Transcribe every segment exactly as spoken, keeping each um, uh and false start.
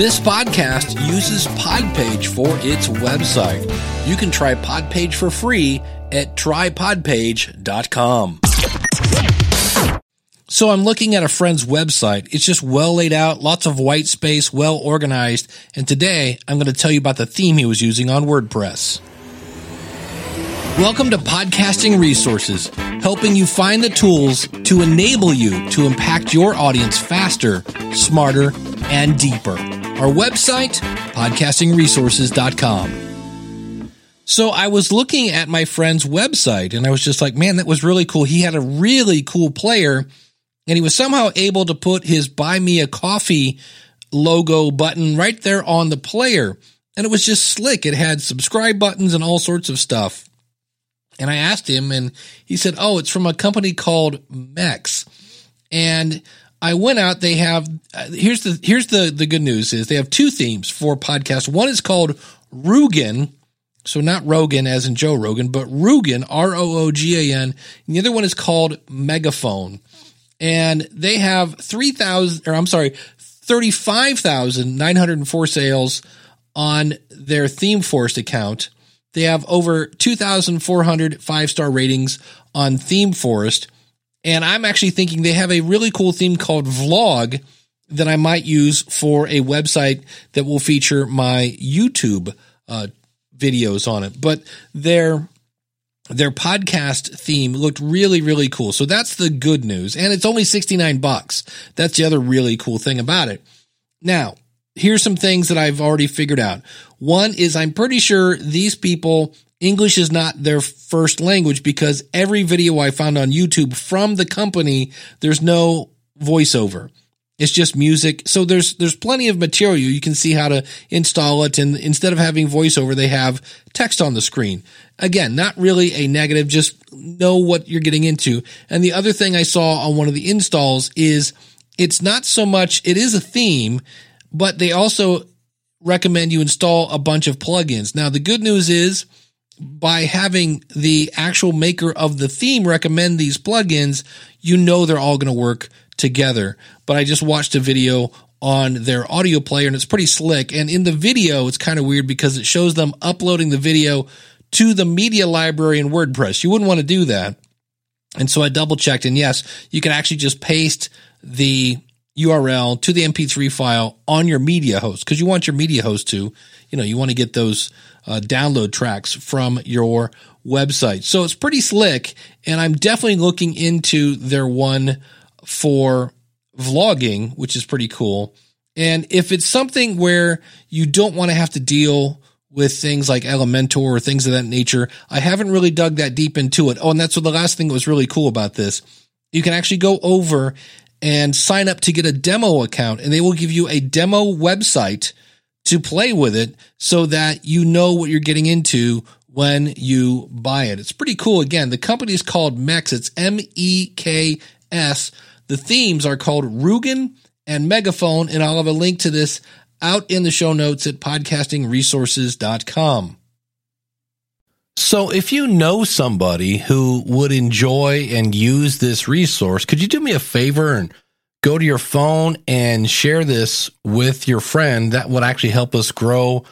This podcast uses Podpage for its website. You can try Podpage for free at try podpage dot com. So I'm looking at a friend's website. It's just well laid out, lots of white space, well organized. And today I'm going to tell you about the theme he was using on WordPress. Welcome to Podcasting Resources, helping you find the tools to enable you to impact your audience faster, smarter, and deeper. Our website, podcasting resources dot com. So I was looking at my friend's website, and I was just like, man, that was really cool. He had a really cool player, and he was somehow able to put his Buy Me a Coffee logo button right there on the player, and it was just slick. It had subscribe buttons and all sorts of stuff. And I asked him, and he said, oh, it's from a company called MEKS. And I went out. They have uh, – here's the here's the, the good news is they have two themes for podcasts. One is called Roogan, so not Rogan as in Joe Rogan, but Roogan, R O O G A N. And the other one is called Megaphone. And they have three thousand – or I'm sorry, thirty-five thousand nine hundred four sales on their ThemeForest account. They have over two thousand four hundred five-star ratings on ThemeForest, and I'm actually thinking they have a really cool theme called Vlog that I might use for a website that will feature my YouTube uh, videos on it. But their their podcast theme looked really, really cool. So that's the good news, and it's only sixty-nine bucks. That's the other really cool thing about it. Now, here's some things that I've already figured out. One is I'm pretty sure these people, English is not their first language because every video I found on YouTube from the company, there's no voiceover. It's just music. So there's there's plenty of material. You can see how to install it. And instead of having voiceover, they have text on the screen. Again, not really a negative, just know what you're getting into. And the other thing I saw on one of the installs is it's not so much, it is a theme, but they also recommend you install a bunch of plugins. Now, the good news is by having the actual maker of the theme recommend these plugins, you know they're all going to work together. But I just watched a video on their audio player, and it's pretty slick. And in the video, it's kind of weird because it shows them uploading the video to the media library in WordPress. You wouldn't want to do that. And so I double-checked, and yes, you can actually just paste the U R L to the M P three file on your media host because you want your media host to, you know, you want to get those uh, download tracks from your website. So it's pretty slick, and I'm definitely looking into their one for vlogging, which is pretty cool. And if it's something where you don't want to have to deal with things like Elementor or things of that nature, I haven't really dug that deep into it. Oh, and that's what the last thing that was really cool about this. You can actually go over and sign up to get a demo account, and they will give you a demo website to play with it so that you know what you're getting into when you buy it. It's pretty cool. Again, the company is called MEKS. It's M E K S. The themes are called Roogan and Megaphone, and I'll have a link to this out in the show notes at podcasting resources dot com. So if you know somebody who would enjoy and use this resource, could you do me a favor and go to your phone and share this with your friend? That would actually help us grow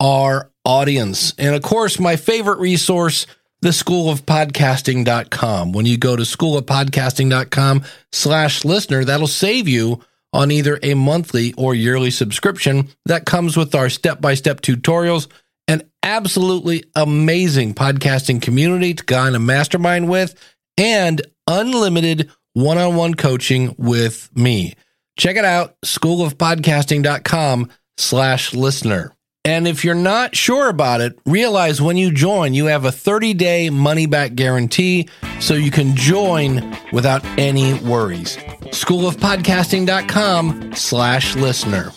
our audience. And of course, my favorite resource, the school of podcasting dot com. When you go to school of podcasting dot com slash listener, that'll save you on either a monthly or yearly subscription that comes with our step-by-step tutorials. An absolutely amazing podcasting community to go on a mastermind with, and unlimited one-on-one coaching with me. Check it out, school of podcasting dot com slash listener. And if you're not sure about it, realize when you join, you have a thirty-day money-back guarantee, so you can join without any worries. school of podcasting dot com slash listener.